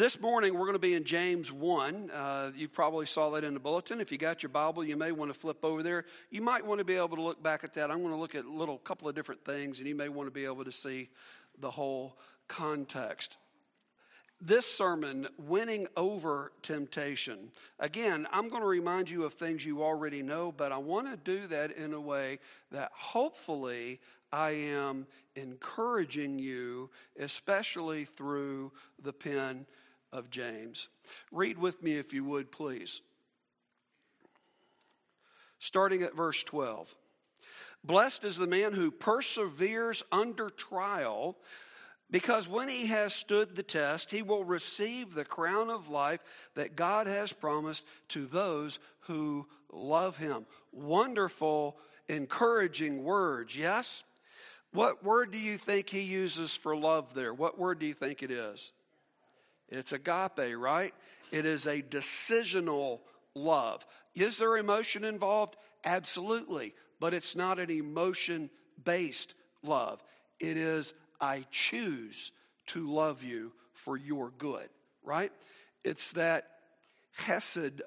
This morning, we're going to be in James 1. You probably saw that in the bulletin. If you got your Bible, you may want to flip over there. You might want to be able to look back at that. I'm going to look at a little couple of different things, and you may want to be able to see the whole context. This sermon, Winning Over Temptation. Again, I'm going to remind you of things you already know, but I want to do that in a way that hopefully I am encouraging you, especially through the pen of James. Read with me if you would, please. Starting at verse 12. Blessed is the man who perseveres under trial, because when he has stood the test, he will receive the crown of life that God has promised to those who love him. Wonderful, encouraging words, yes? What word do you think he uses for love there? What word do you think it is? It's agape, right? It is a decisional love. Is there emotion involved? Absolutely. But it's not an emotion-based love. It is I choose to love you for your good, right? It's that chesed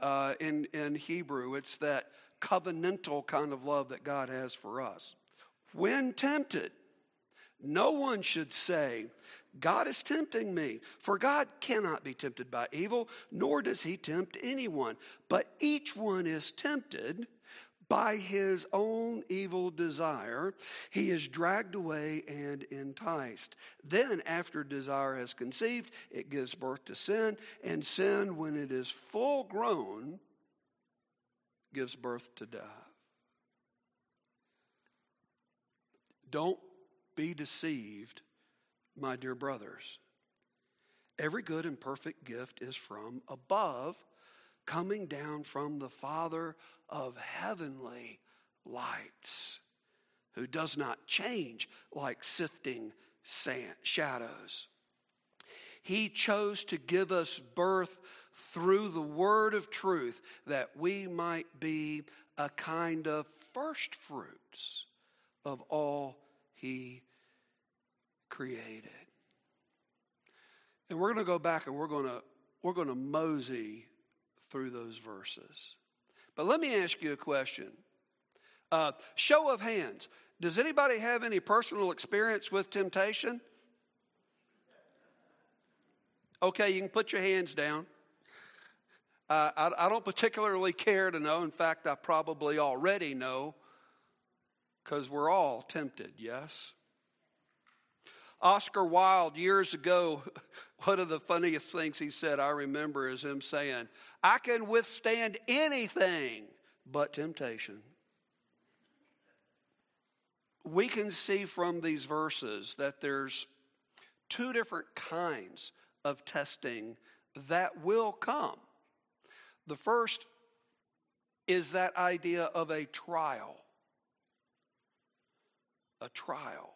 in Hebrew. It's that covenantal kind of love that God has for us. When tempted, no one should say, God is tempting me, for God cannot be tempted by evil, nor does he tempt anyone. But each one is tempted by his own evil desire. He is dragged away and enticed. Then, after desire has conceived, it gives birth to sin, and sin, when it is full grown, gives birth to death. Don't be deceived, my dear brothers. Every good and perfect gift is from above, coming down from the Father of heavenly lights, who does not change like sifting shadows. He chose to give us birth through the word of truth, that we might be a kind of first fruits of all he created. And we're going to go back and we're going to mosey through those verses. But let me ask you a question. Show of hands. Does anybody have any personal experience with temptation? Okay, you can put your hands down. I don't particularly care to know. In fact, I probably already know, because we're all tempted, yes? Oscar Wilde, years ago, one of the funniest things he said, I remember, is him saying, I can withstand anything but temptation. We can see from these verses that there's two different kinds of testing that will come. The first is that idea of a trial. A trial.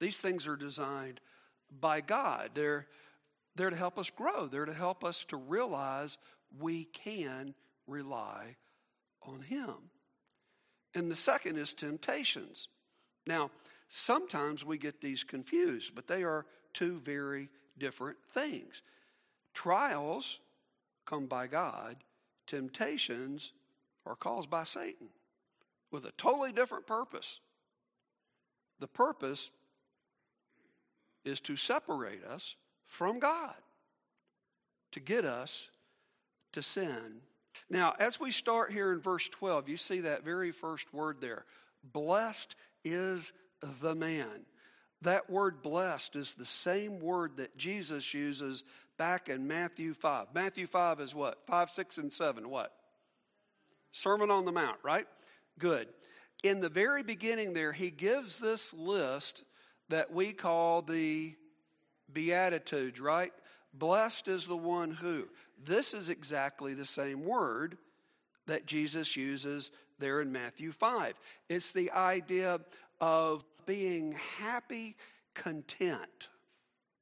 These things are designed by God. They're to help us grow. They're to help us to realize we can rely on him. And the second is temptations. Now, sometimes we get these confused, but they are two very different things. Trials come by God. Temptations are caused by Satan with a totally different purpose. The purpose is to separate us from God, to get us to sin. Now, as we start here in verse 12, you see that very first word there. Blessed is the man. That word blessed is the same word that Jesus uses back in Matthew 5. Matthew 5 is what? 5, 6, and 7, what? Sermon on the Mount, right? Good. In the very beginning there, he gives this list that we call the Beatitudes, right? Blessed is the one who. This is exactly the same word that Jesus uses there in Matthew 5. It's the idea of being happy, content,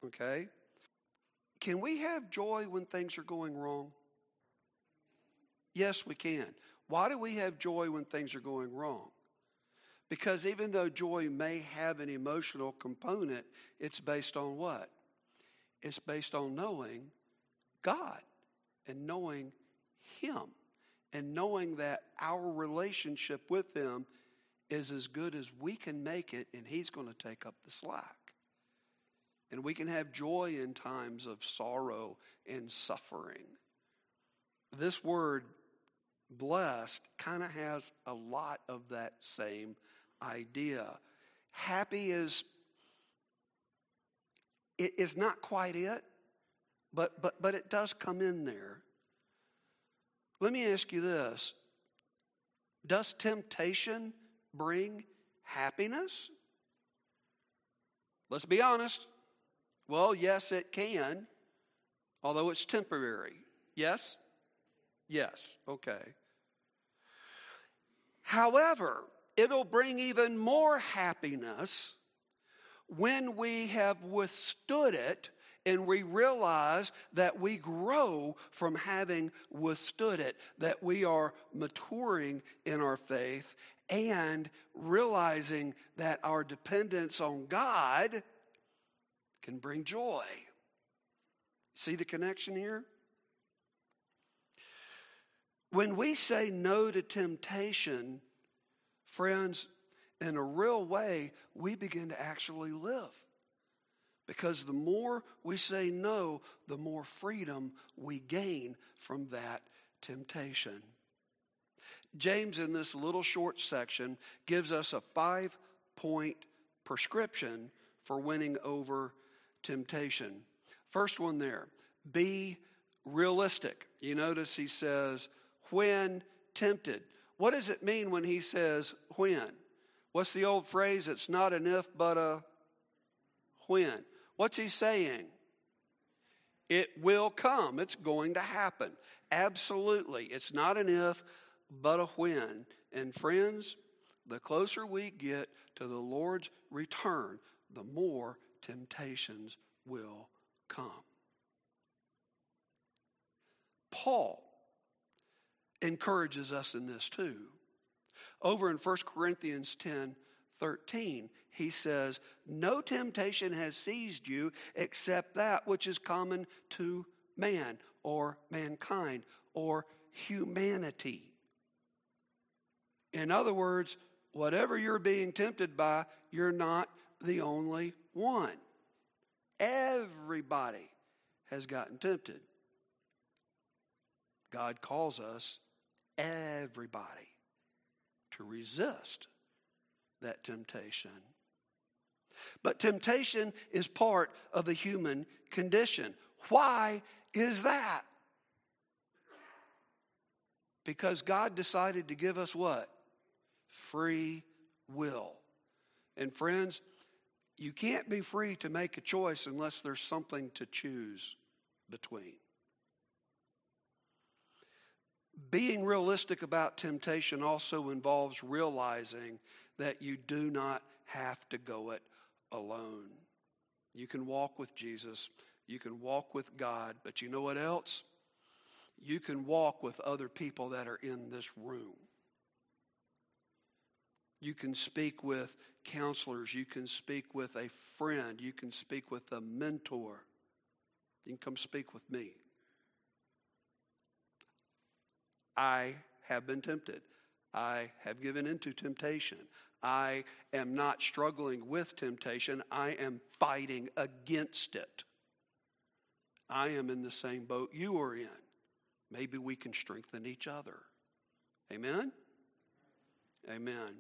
okay? Can we have joy when things are going wrong? Yes, we can. Why do we have joy when things are going wrong? Because even though joy may have an emotional component, it's based on what? It's based on knowing God and knowing Him and knowing that our relationship with Him is as good as we can make it, and He's going to take up the slack. And we can have joy in times of sorrow and suffering. This word, blessed, kind of has a lot of that same idea. Happy is, it is not quite it, but it does come in there. Let me ask you this. Does temptation bring happiness? Let's be honest. Well, yes, it can, although it's temporary. Yes? Yes. Okay. However, it'll bring even more happiness when we have withstood it and we realize that we grow from having withstood it, that we are maturing in our faith and realizing that our dependence on God can bring joy. See the connection here? When we say no to temptation, friends, in a real way, we begin to actually live. Because the more we say no, the more freedom we gain from that temptation. James, in this little short section, gives us a 5-point prescription for winning over temptation. First one there, be realistic. You notice he says, when tempted. What does it mean when he says when? What's the old phrase? It's not an if, but a when. What's he saying? It will come. It's going to happen. Absolutely. It's not an if, but a when. And friends, the closer we get to the Lord's return, the more temptations will come. Paul encourages us in this too. Over in 1 Corinthians 10:13, he says, "No temptation has seized you except that which is common to man," or mankind, or humanity. In other words, whatever you're being tempted by, you're not the only one. Everybody has gotten tempted. God calls us, everybody, to resist that temptation. But temptation is part of the human condition. Why is that? Because God decided to give us what? Free will. And friends, you can't be free to make a choice unless there's something to choose between. Being realistic about temptation also involves realizing that you do not have to go it alone. You can walk with Jesus. You can walk with God. But you know what else? You can walk with other people that are in this room. You can speak with counselors. You can speak with a friend. You can speak with a mentor. You can come speak with me. I have been tempted. I have given into temptation. I am not struggling with temptation. I am fighting against it. I am in the same boat you are in. Maybe we can strengthen each other. Amen? Amen.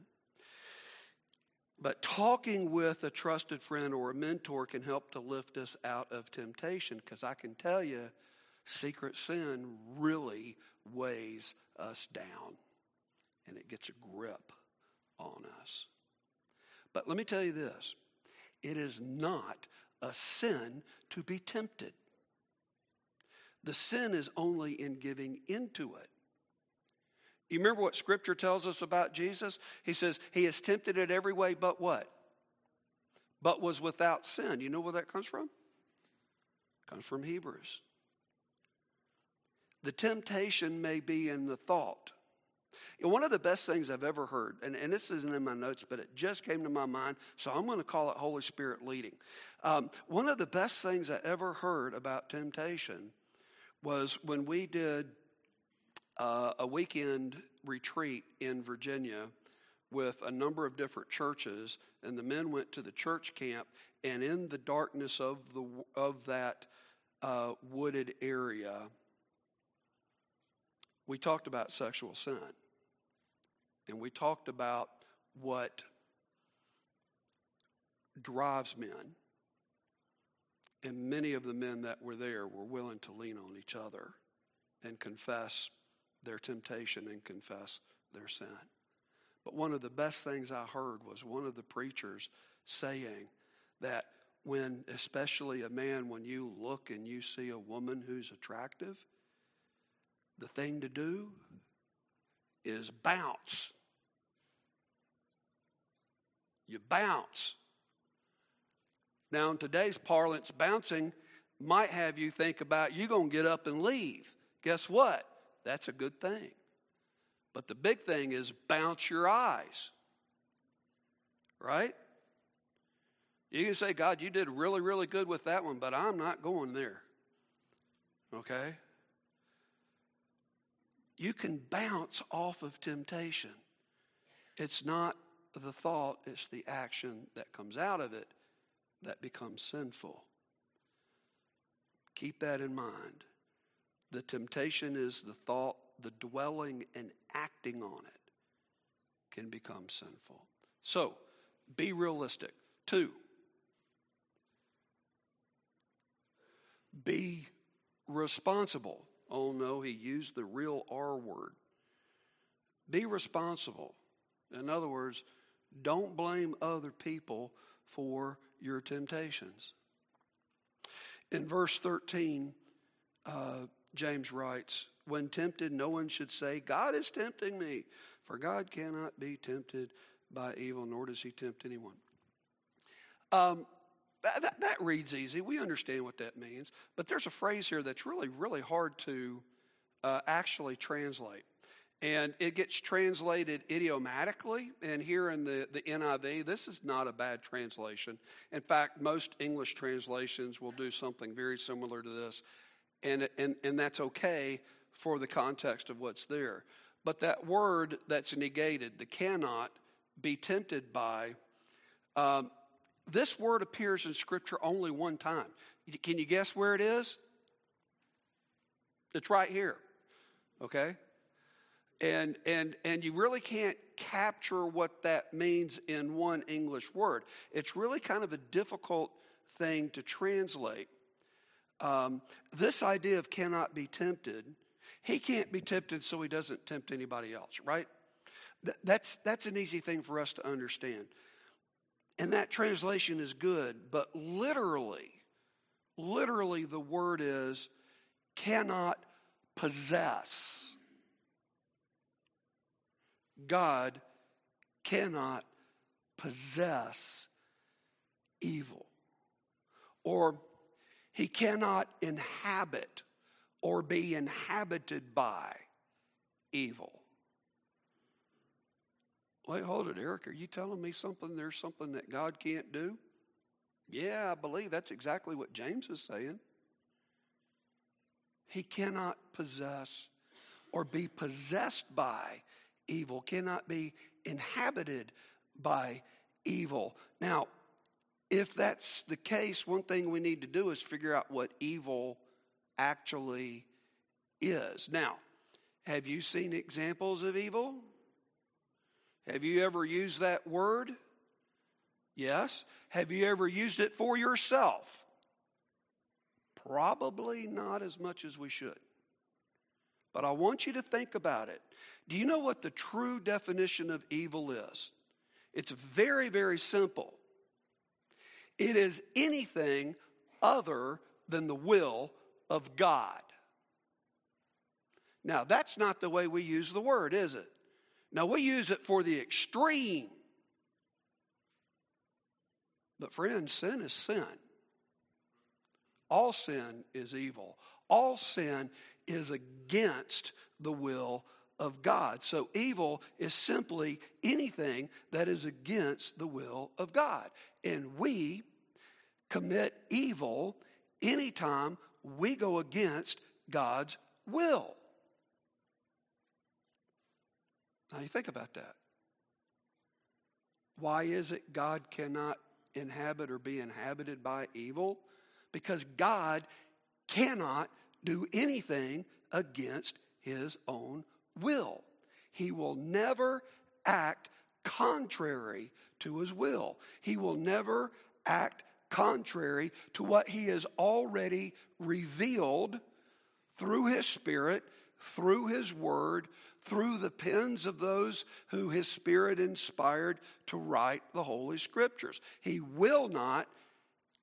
But talking with a trusted friend or a mentor can help to lift us out of temptation, because I can tell you, secret sin really weighs us down, and it gets a grip on us. But let me tell you this. It is not a sin to be tempted. The sin is only in giving into it. You remember what Scripture tells us about Jesus? He says, He is tempted in every way but what? But was without sin. You know where that comes from? It comes from Hebrews. The temptation may be in the thought. One of the best things I've ever heard, and this isn't in my notes, but it just came to my mind, so I'm going to call it Holy Spirit leading. One of the best things I ever heard about temptation was when we did a weekend retreat in Virginia with a number of different churches, and the men went to the church camp, and in the darkness of that wooded area, we talked about sexual sin, and we talked about what drives men, and many of the men that were there were willing to lean on each other and confess their temptation and confess their sin. But one of the best things I heard was one of the preachers saying that when, especially a man, when you look and you see a woman who's attractive, the thing to do is bounce. You bounce. Now, in today's parlance, bouncing might have you think about you're going to get up and leave. Guess what? That's a good thing. But the big thing is bounce your eyes, right? You can say, God, you did really, really good with that one, but I'm not going there, okay? You can bounce off of temptation. It's not the thought, it's the action that comes out of it that becomes sinful. Keep that in mind. The temptation is the thought. The dwelling and acting on it can become sinful. So, be realistic. 2, be responsible. Oh no, he used the real R word. Be responsible. In other words, don't blame other people for your temptations. In verse 13, James writes, when tempted, no one should say, God is tempting me. For God cannot be tempted by evil, nor does he tempt anyone. That reads easy. We understand what that means. But there's a phrase here that's really, really hard to actually translate. And it gets translated idiomatically. And here in the NIV, this is not a bad translation. In fact, most English translations will do something very similar to this. And that's okay for the context of what's there. But that word that's negated, the cannot be tempted by, this word appears in Scripture only one time. Can you guess where it is? It's right here, okay? And you really can't capture what that means in one English word. It's really kind of a difficult thing to translate. This idea of cannot be tempted, he can't be tempted so he doesn't tempt anybody else, right? That's an easy thing for us to understand. And that translation is good, but literally the word is cannot possess. God cannot possess evil, or he cannot inhabit or be inhabited by evil. Wait, hold it, Eric. Are you telling me something? There's something that God can't do? Yeah, I believe that's exactly what James is saying. He cannot possess or be possessed by evil, cannot be inhabited by evil. Now, if that's the case, one thing we need to do is figure out what evil actually is. Now, have you seen examples of evil? Have you ever used that word? Yes. Have you ever used it for yourself? Probably not as much as we should. But I want you to think about it. Do you know what the true definition of evil is? It's very, very simple. It is anything other than the will of God. Now, that's not the way we use the word, is it? Now, we use it for the extreme. But friends, sin is sin. All sin is evil. All sin is against the will of God. So evil is simply anything that is against the will of God. And we commit evil anytime we go against God's will. Now you think about that. Why is it God cannot inhabit or be inhabited by evil? Because God cannot do anything against his own will. He will never act contrary to his will. He will never act contrary to what he has already revealed through his Spirit, through his word, through the pens of those who his Spirit inspired to write the Holy Scriptures. He will not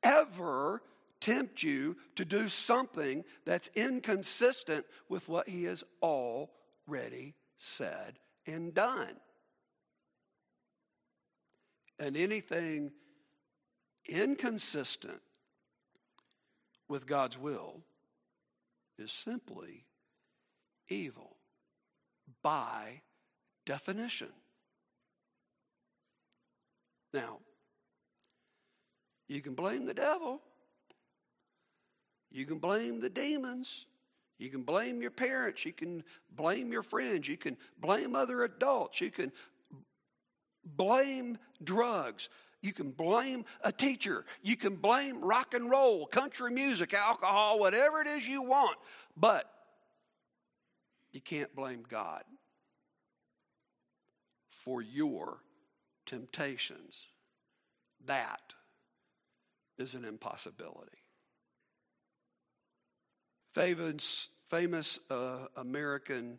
ever tempt you to do something that's inconsistent with what he has already said and done. And anything inconsistent with God's will is simply evil by definition. Now, you can blame the devil. You can blame the demons. You can blame your parents. You can blame your friends. You can blame other adults. You can blame drugs. You can blame a teacher. You can blame rock and roll, country music, alcohol, whatever it is you want. But you can't blame God for your temptations. That is an impossibility. Famous American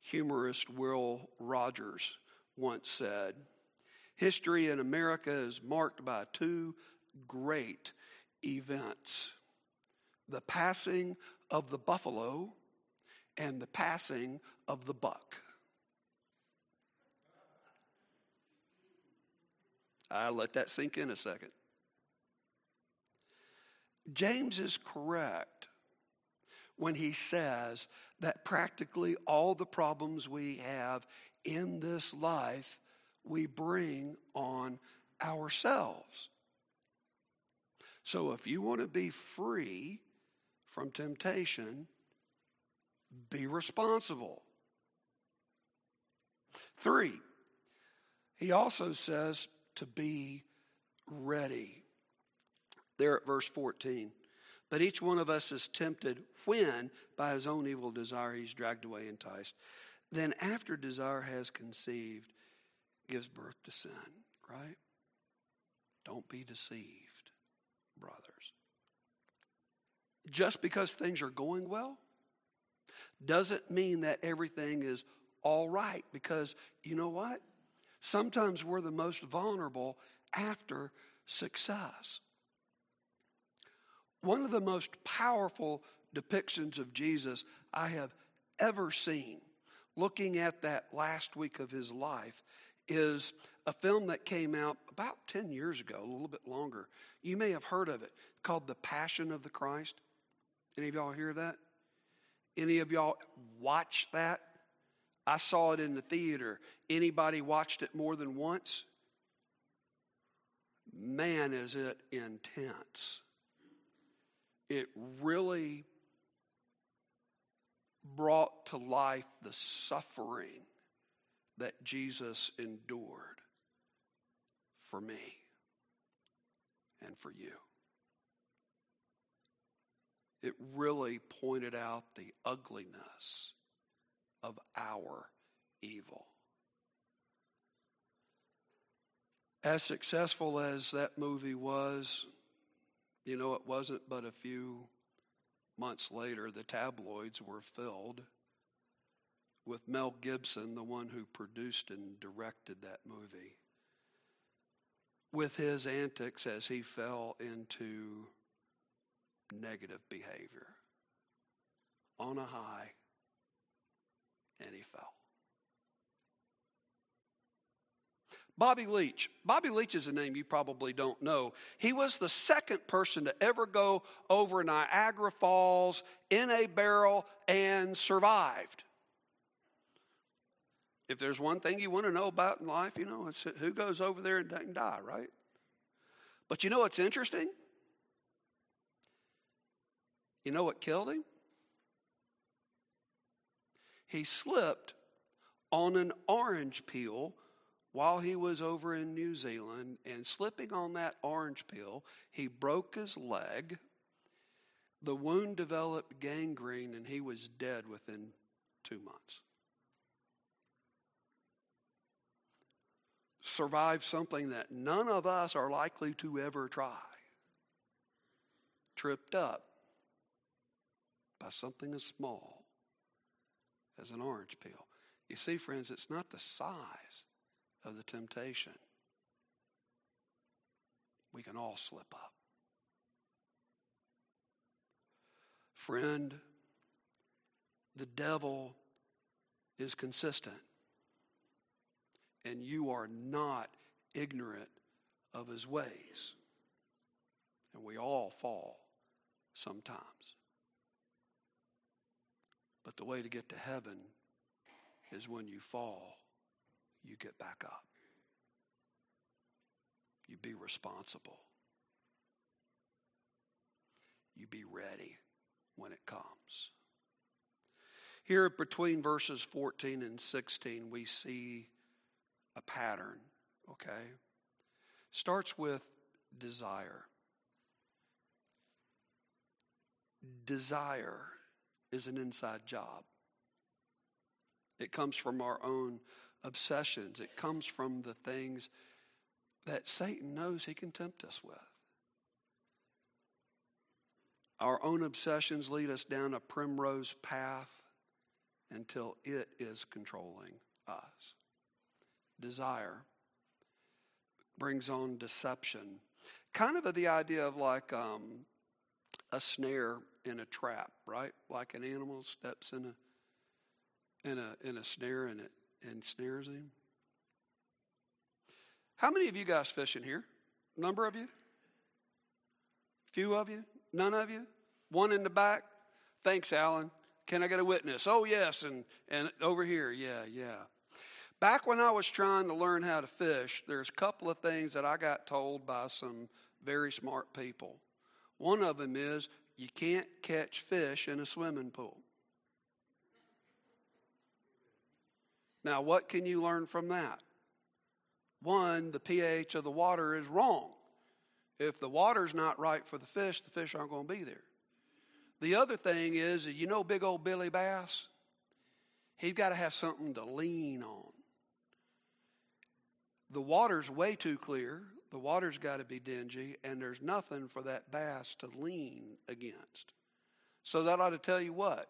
humorist Will Rogers once said, "History in America is marked by two great events, the passing of the buffalo and the passing of the buck." I'll let that sink in a second. James is correct when he says that practically all the problems we have in this life we bring on ourselves. So if you want to be free from temptation, be responsible. 3, he also says to be ready. There at verse 14. But each one of us is tempted when, by his own evil desire, he's dragged away, enticed. Then after desire has conceived, gives birth to sin, right? Don't be deceived, brothers. Just because things are going well doesn't mean that everything is all right, because you know what? Sometimes we're the most vulnerable after success. One of the most powerful depictions of Jesus I have ever seen, looking at that last week of his life, is a film that came out about 10 years ago, a little bit longer. You may have heard of it, called The Passion of the Christ. Any of y'all hear of that? Any of y'all watch that? I saw it in the theater. Anybody watched it more than once? Man, is it intense. It really brought to life the suffering that Jesus endured for me and for you. It really pointed out the ugliness of our evil. As successful as that movie was, you know, it wasn't but a few months later the tabloids were filled with Mel Gibson, the one who produced and directed that movie, with his antics as he fell into negative behavior on a high, and he fell. Bobby Leach. Bobby Leach is a name you probably don't know. He was the second person to ever go over Niagara Falls in a barrel and survived. If there's one thing you want to know about in life, you know, it's who goes over there and doesn't die, right? But you know what's interesting? You know what killed him? He slipped on an orange peel while he was over in New Zealand, and slipping on that orange peel, he broke his leg. The wound developed gangrene, and he was dead within 2 months. Survived something that none of us are likely to ever try. Tripped up by something as small as an orange peel. You see, friends, it's not the size of the temptation. We can all slip up. Friend, the devil is consistent, and you are not ignorant of his ways. And we all fall sometimes. But the way to get to heaven is when you fall, you get back up. You be responsible. You be ready when it comes. Here between verses 14 and 16, we see a pattern, okay? Starts with desire. Desire is an inside job. It comes from our own obsessions. It comes from the things that Satan knows he can tempt us with. Our own obsessions lead us down a primrose path until it is controlling us. Desire brings on deception. Kind of the idea of like a snare in a trap, right? Like an animal steps in a snare and it ensnares him. How many of you guys fishing here? Number of you? Few of you? None of you? One in the back? Thanks, Alan. Can I get a witness? Oh, yes, and over here, yeah. Back when I was trying to learn how to fish, there's a couple of things that I got told by some very smart people. One of them is you can't catch fish in a swimming pool. Now, what can you learn from that? One, the pH of the water is wrong. If the water's not right for the fish aren't going to be there. The other thing is, you know big old Billy Bass? He's got to have something to lean on. The water's way too clear. The water's got to be dingy, and there's nothing for that bass to lean against. So that ought to tell you what.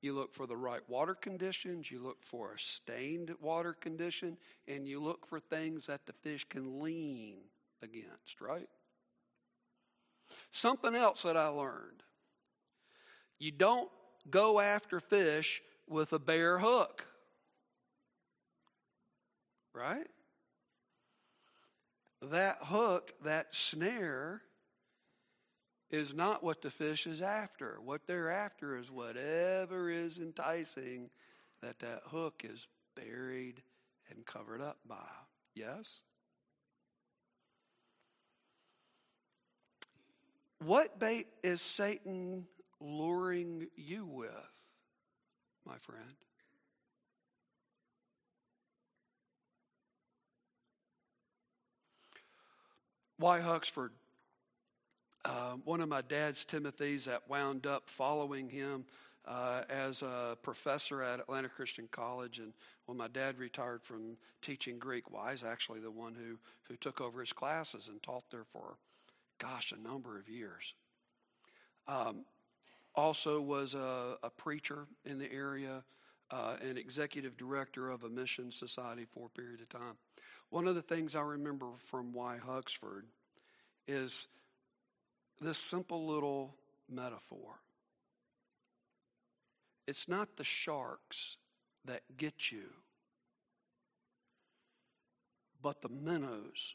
You look for the right water conditions, you look for a stained water condition, and you look for things that the fish can lean against, right? Something else that I learned. You don't go after fish with a bare hook, right? That hook, that snare, is not what the fish is after. What they're after is whatever is enticing that hook is buried and covered up by. Yes? What bait is Satan luring you with, my friend? Y. Huxford, one of my dad's Timothys that wound up following him as a professor at Atlanta Christian College. And when my dad retired from teaching Greek, Y's actually the one who took over his classes and taught there for, a number of years. Also was a preacher in the area, an executive director of a mission society for a period of time. One of the things I remember from Y. Huxford is this simple little metaphor. It's not the sharks that get you, but the minnows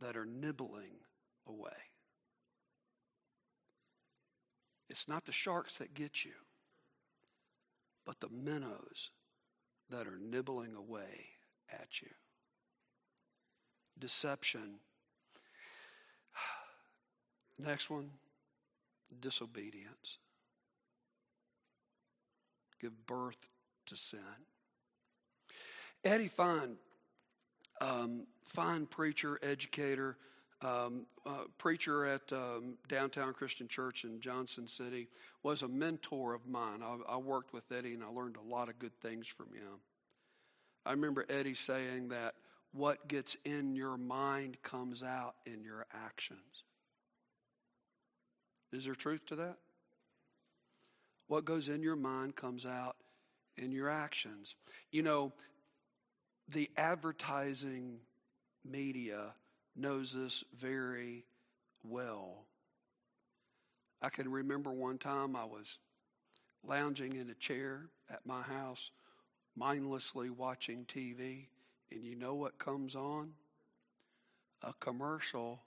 that are nibbling away. It's not the sharks that get you, but the minnows that are nibbling away at you. Deception. Next one, disobedience. Give birth to sin. Eddie Fine, fine preacher, educator, preacher at Downtown Christian Church in Johnson City, was a mentor of mine. I worked with Eddie, and I learned a lot of good things from him. I remember Eddie saying that what gets in your mind comes out in your actions. Is there truth to that? What goes in your mind comes out in your actions. You know, the advertising media knows this very well. I can remember one time I was lounging in a chair at my house, mindlessly watching TV, and you know what comes on? A commercial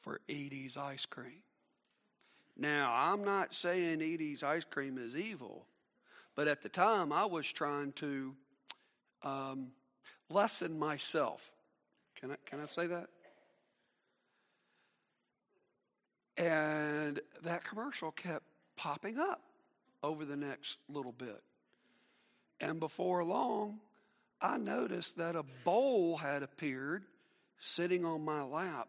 for Edie's ice cream. Now, I'm not saying Edie's ice cream is evil, but at the time I was trying to lessen myself. Can I say that? And that commercial kept popping up over the next little bit. And before long, I noticed that a bowl had appeared sitting on my lap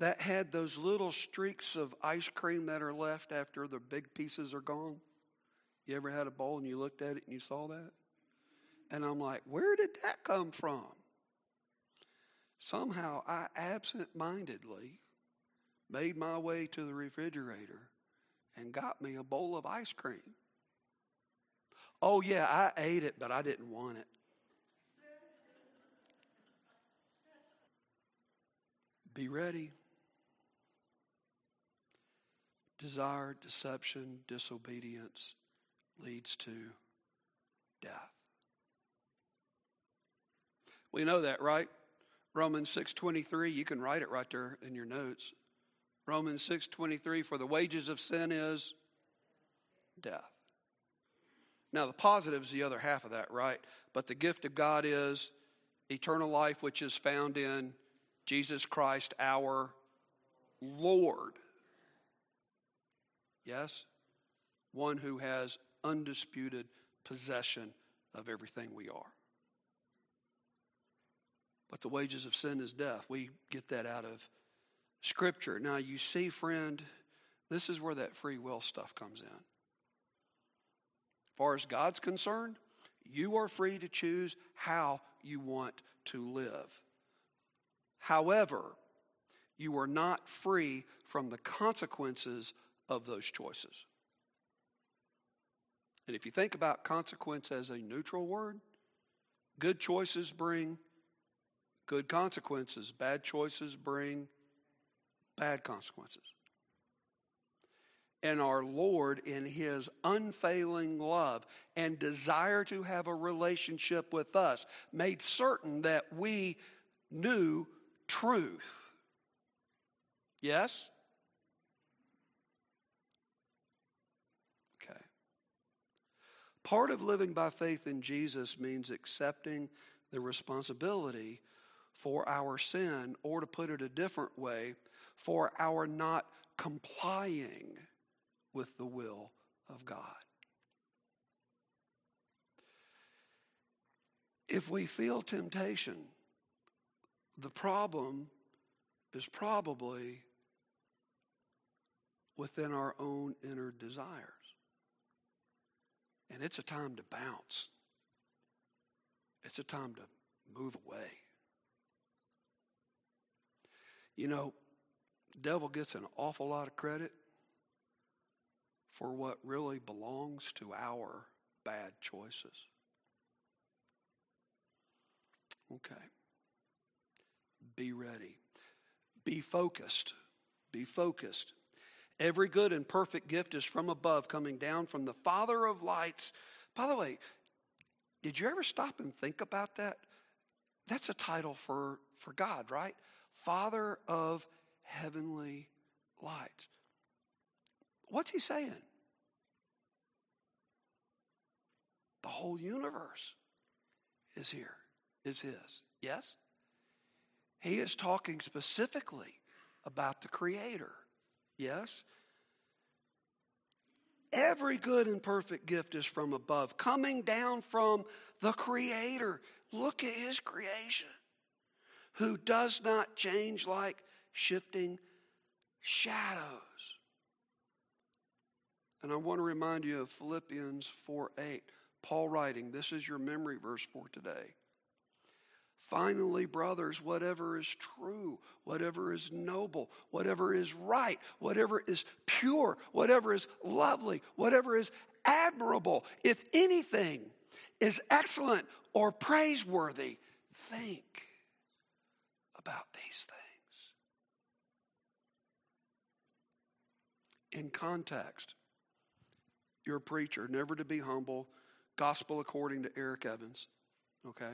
that had those little streaks of ice cream that are left after the big pieces are gone. You ever had a bowl and you looked at it and you saw that? And I'm like, where did that come from? Somehow I absent-mindedly made my way to the refrigerator and got me a bowl of ice cream. Oh, yeah, I ate it, but I didn't want it. Be ready. Desire, deception, disobedience leads to death. We know that, right? Romans 6:23, you can write it right there in your notes. Romans 6:23, for the wages of sin is death. Now, the positive is the other half of that, right? But the gift of God is eternal life, which is found in Jesus Christ, our Lord. Yes? One who has undisputed possession of everything we are. But the wages of sin is death. We get that out of Scripture. Now, you see, friend, this is where that free will stuff comes in. As far as God's concerned, you are free to choose how you want to live. However, you are not free from the consequences of those choices. And if you think about consequence as a neutral word, good choices bring good consequences. Bad choices bring bad consequences. And our Lord, in his unfailing love and desire to have a relationship with us, made certain that we knew truth. Yes? Okay. Part of living by faith in Jesus means accepting the responsibility for our sin, or to put it a different way, for our not complying with the will of God. If we feel temptation, the problem is probably within our own inner desires. And it's a time to bounce. It's a time to move away. You know, the devil gets an awful lot of credit for what really belongs to our bad choices. Okay. Be ready. Be focused. Be focused. Every good and perfect gift is from above, coming down from the Father of lights. By the way, did you ever stop and think about that? That's a title for God, right? Father of heavenly lights. What's he saying? The whole universe is here, is his. Yes? He is talking specifically about the Creator. Yes? Every good and perfect gift is from above, coming down from the Creator. Look at His creation, who does not change like shifting shadows. And I want to remind you of Philippians 4:8. Paul writing, this is your memory verse for today. Finally, brothers, whatever is true, whatever is noble, whatever is right, whatever is pure, whatever is lovely, whatever is admirable, if anything is excellent or praiseworthy, think about these things. In context, you're a preacher, never to be humble, gospel according to Eric Evans, okay?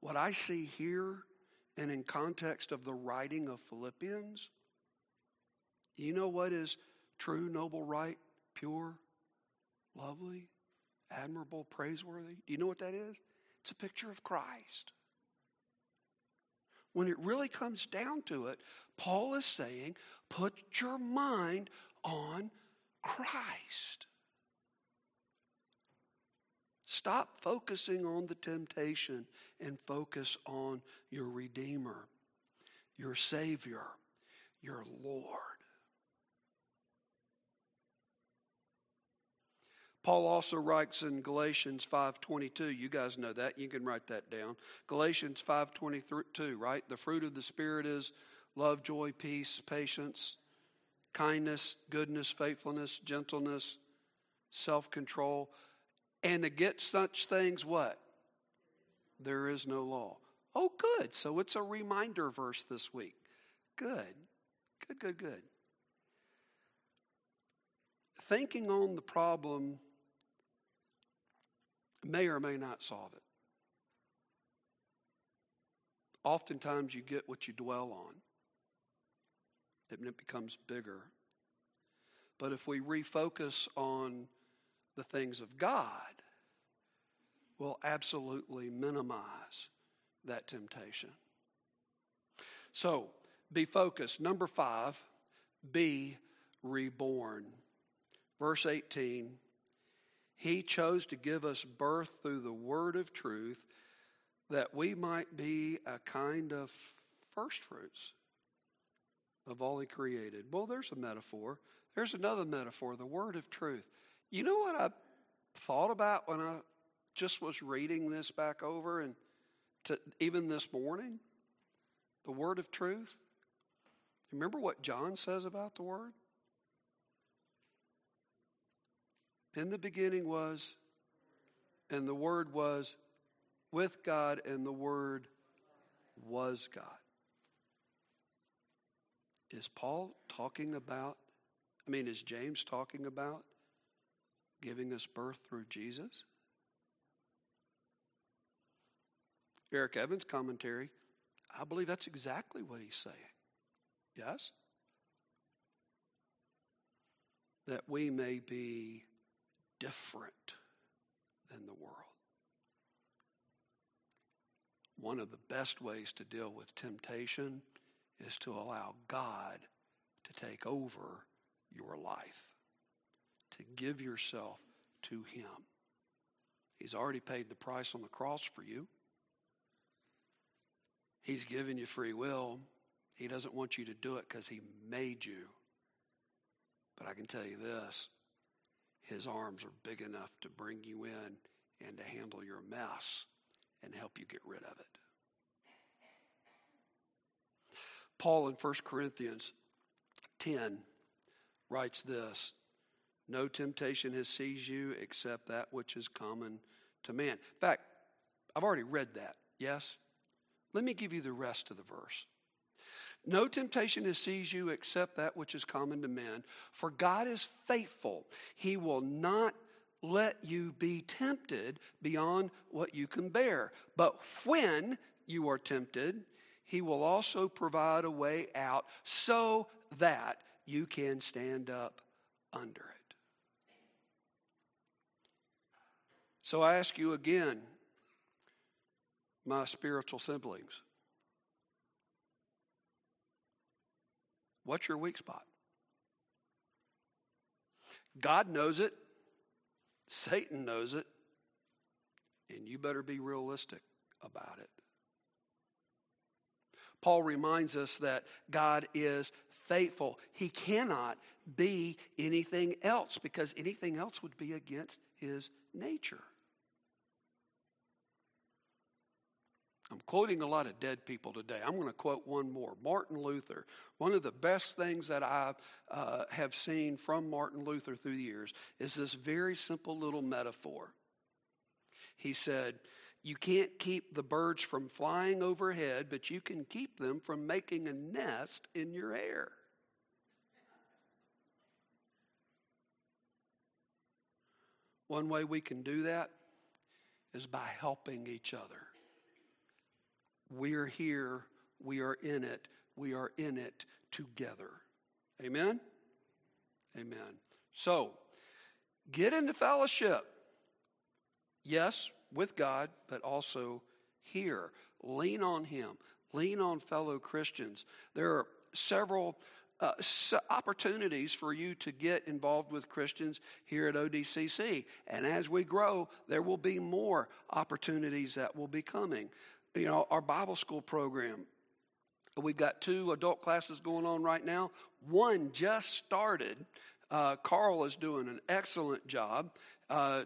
What I see here and in context of the writing of Philippians, you know what is true, noble, right, pure, lovely, admirable, praiseworthy? Do you know what that is? It's a picture of Christ. When it really comes down to it, Paul is saying, put your mind on Christ. Stop focusing on the temptation and focus on your Redeemer, your Savior, your Lord. Paul also writes in Galatians 5:22. You guys know that. You can write that down. Galatians 5:22, right? The fruit of the Spirit is love, joy, peace, patience, kindness, goodness, faithfulness, gentleness, self-control. And against such things, what? There is no law. Oh, good. So it's a reminder verse this week. Good. Good, good, good. Thinking on the problem may or may not solve it. Oftentimes you get what you dwell on, and it becomes bigger. But if we refocus on the things of God, will absolutely minimize that temptation. So, be focused. Number 5, be reborn. Verse 18, He chose to give us birth through the word of truth that we might be a kind of first fruits of all He created. Well, there's a metaphor. There's another metaphor, the word of truth. You know what I thought about when I just was reading this back over and even this morning? The word of truth. Remember what John says about the word? In the beginning was, and the word was with God, and the word was God. Is James talking about giving us birth through Jesus? Eric Evans' commentary, I believe that's exactly what he's saying. Yes? That we may be different than the world. One of the best ways to deal with temptation is to allow God to take over your life. To give yourself to Him. He's already paid the price on the cross for you. He's given you free will. He doesn't want you to do it because He made you. But I can tell you this, His arms are big enough to bring you in and to handle your mess and help you get rid of it. Paul in 1 Corinthians 10 writes this, no temptation has seized you except that which is common to man. In fact, I've already read that, yes? Let me give you the rest of the verse. No temptation has seized you except that which is common to man, for God is faithful. He will not let you be tempted beyond what you can bear. But when you are tempted, He will also provide a way out so that you can stand up under it. So I ask you again, my spiritual siblings, what's your weak spot? God knows it. Satan knows it. And you better be realistic about it. Paul reminds us that God is faithful. He cannot be anything else because anything else would be against his nature. I'm quoting a lot of dead people today. I'm going to quote one more. Martin Luther. One of the best things that I have seen from Martin Luther through the years is this very simple little metaphor. He said, you can't keep the birds from flying overhead, but you can keep them from making a nest in your hair. One way we can do that is by helping each other. We're here, we are in it together. Amen? Amen. So, get into fellowship. Yes, with God, but also here. Lean on him. Lean on fellow Christians. There are several opportunities for you to get involved with Christians here at ODCC. And as we grow, there will be more opportunities that will be coming. You know, our Bible school program, we've got 2 adult classes going on right now. One just started. Carl is doing an excellent job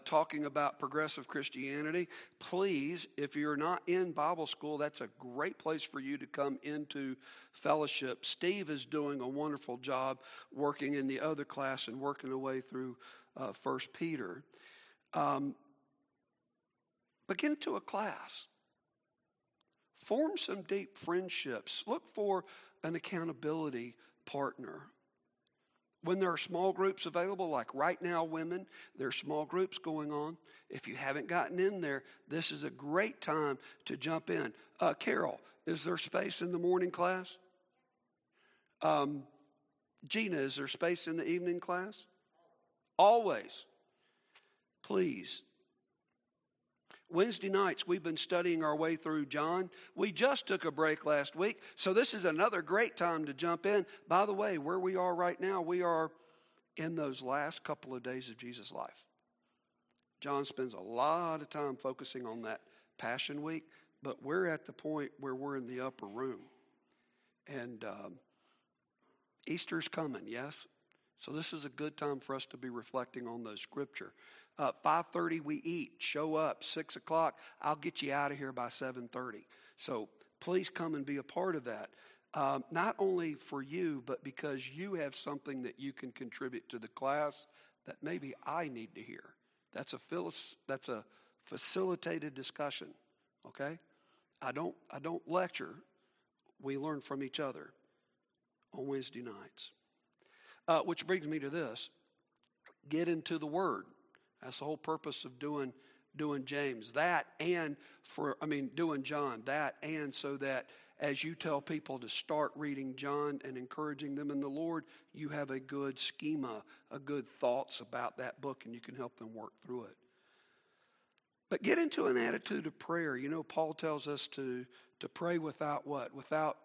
talking about progressive Christianity. Please, if you're not in Bible school, that's a great place for you to come into fellowship. Steve is doing a wonderful job working in the other class and working away through 1 Peter. But get into a class. Form some deep friendships. Look for an accountability partner. When there are small groups available, like right now, women, there are small groups going on. If you haven't gotten in there, this is a great time to jump in. Carol, is there space in the morning class? Gina, is there space in the evening class? Always. Please. Wednesday nights, we've been studying our way through John. We just took a break last week, so this is another great time to jump in. By the way, where we are right now, we are in those last couple of days of Jesus' life. John spends a lot of time focusing on that Passion Week, but we're at the point where we're in the upper room. And Easter's coming, yes? So this is a good time for us to be reflecting on those scripture. 5:30 we eat. Show up. 6 o'clock, I'll get you out of here by 7:30. So please come and be a part of that. Not only for you, but because you have something that you can contribute to the class that maybe I need to hear. That's a facilitated discussion, okay? I don't lecture. We learn from each other on Wednesday nights. Which brings me to this. Get into the Word. That's the whole purpose of doing James. Doing John. That and so that as you tell people to start reading John and encouraging them in the Lord, you have a good schema, a good thoughts about that book, and you can help them work through it. But get into an attitude of prayer. You know, Paul tells us to pray without what? Without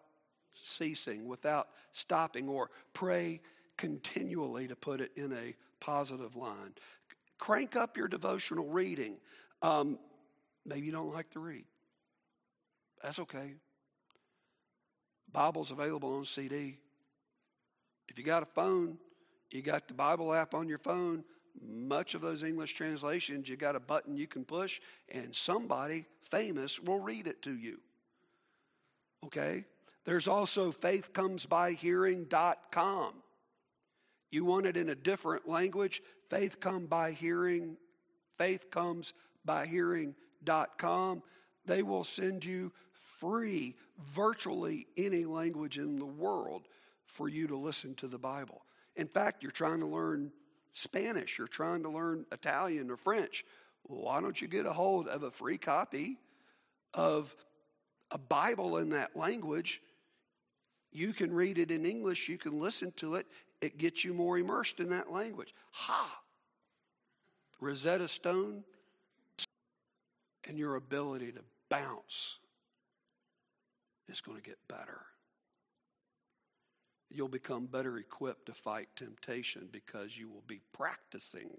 ceasing, without stopping, or pray continually, to put it in a positive line. Crank up your devotional reading. Maybe you don't like to read. That's okay. Bible's available on CD. If you got a phone, you got the Bible app on your phone. Much of those English translations, you got a button you can push, and somebody famous will read it to you. Okay? There's also faithcomesbyhearing.com. You want it in a different language? Faithcomesbyhearing.com. They will send you free virtually any language in the world for you to listen to the Bible. In fact, you're trying to learn Spanish. You're trying to learn Italian or French. Well, why don't you get a hold of a free copy of a Bible in that language? You can read it in English. You can listen to it. It gets you more immersed in that language. Ha! Rosetta Stone and your ability to bounce is going to get better. you'll become better equipped to fight temptation because you will be practicing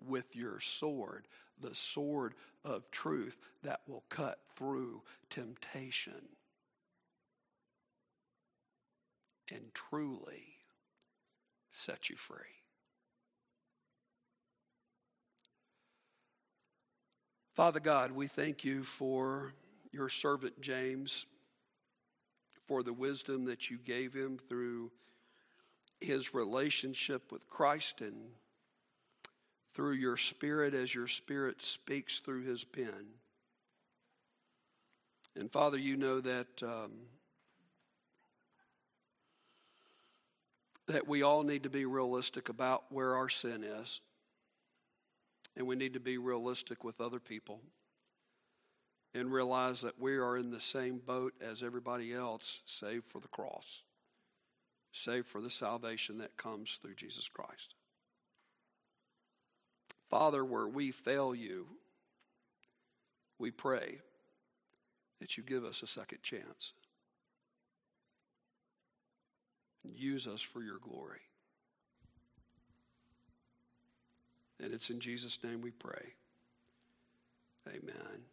with your sword, the sword of truth that will cut through temptation and truly set you free. Father God, we thank you for your servant James, for the wisdom that you gave him through his relationship with Christ and through your Spirit as your Spirit speaks through his pen. And Father, you know that that we all need to be realistic about where our sin is. And we need to be realistic with other people and realize that we are in the same boat as everybody else, save for the cross, save for the salvation that comes through Jesus Christ. Father, where we fail you, we pray that you give us a second chance. Use us for your glory. And it's in Jesus' name we pray. Amen.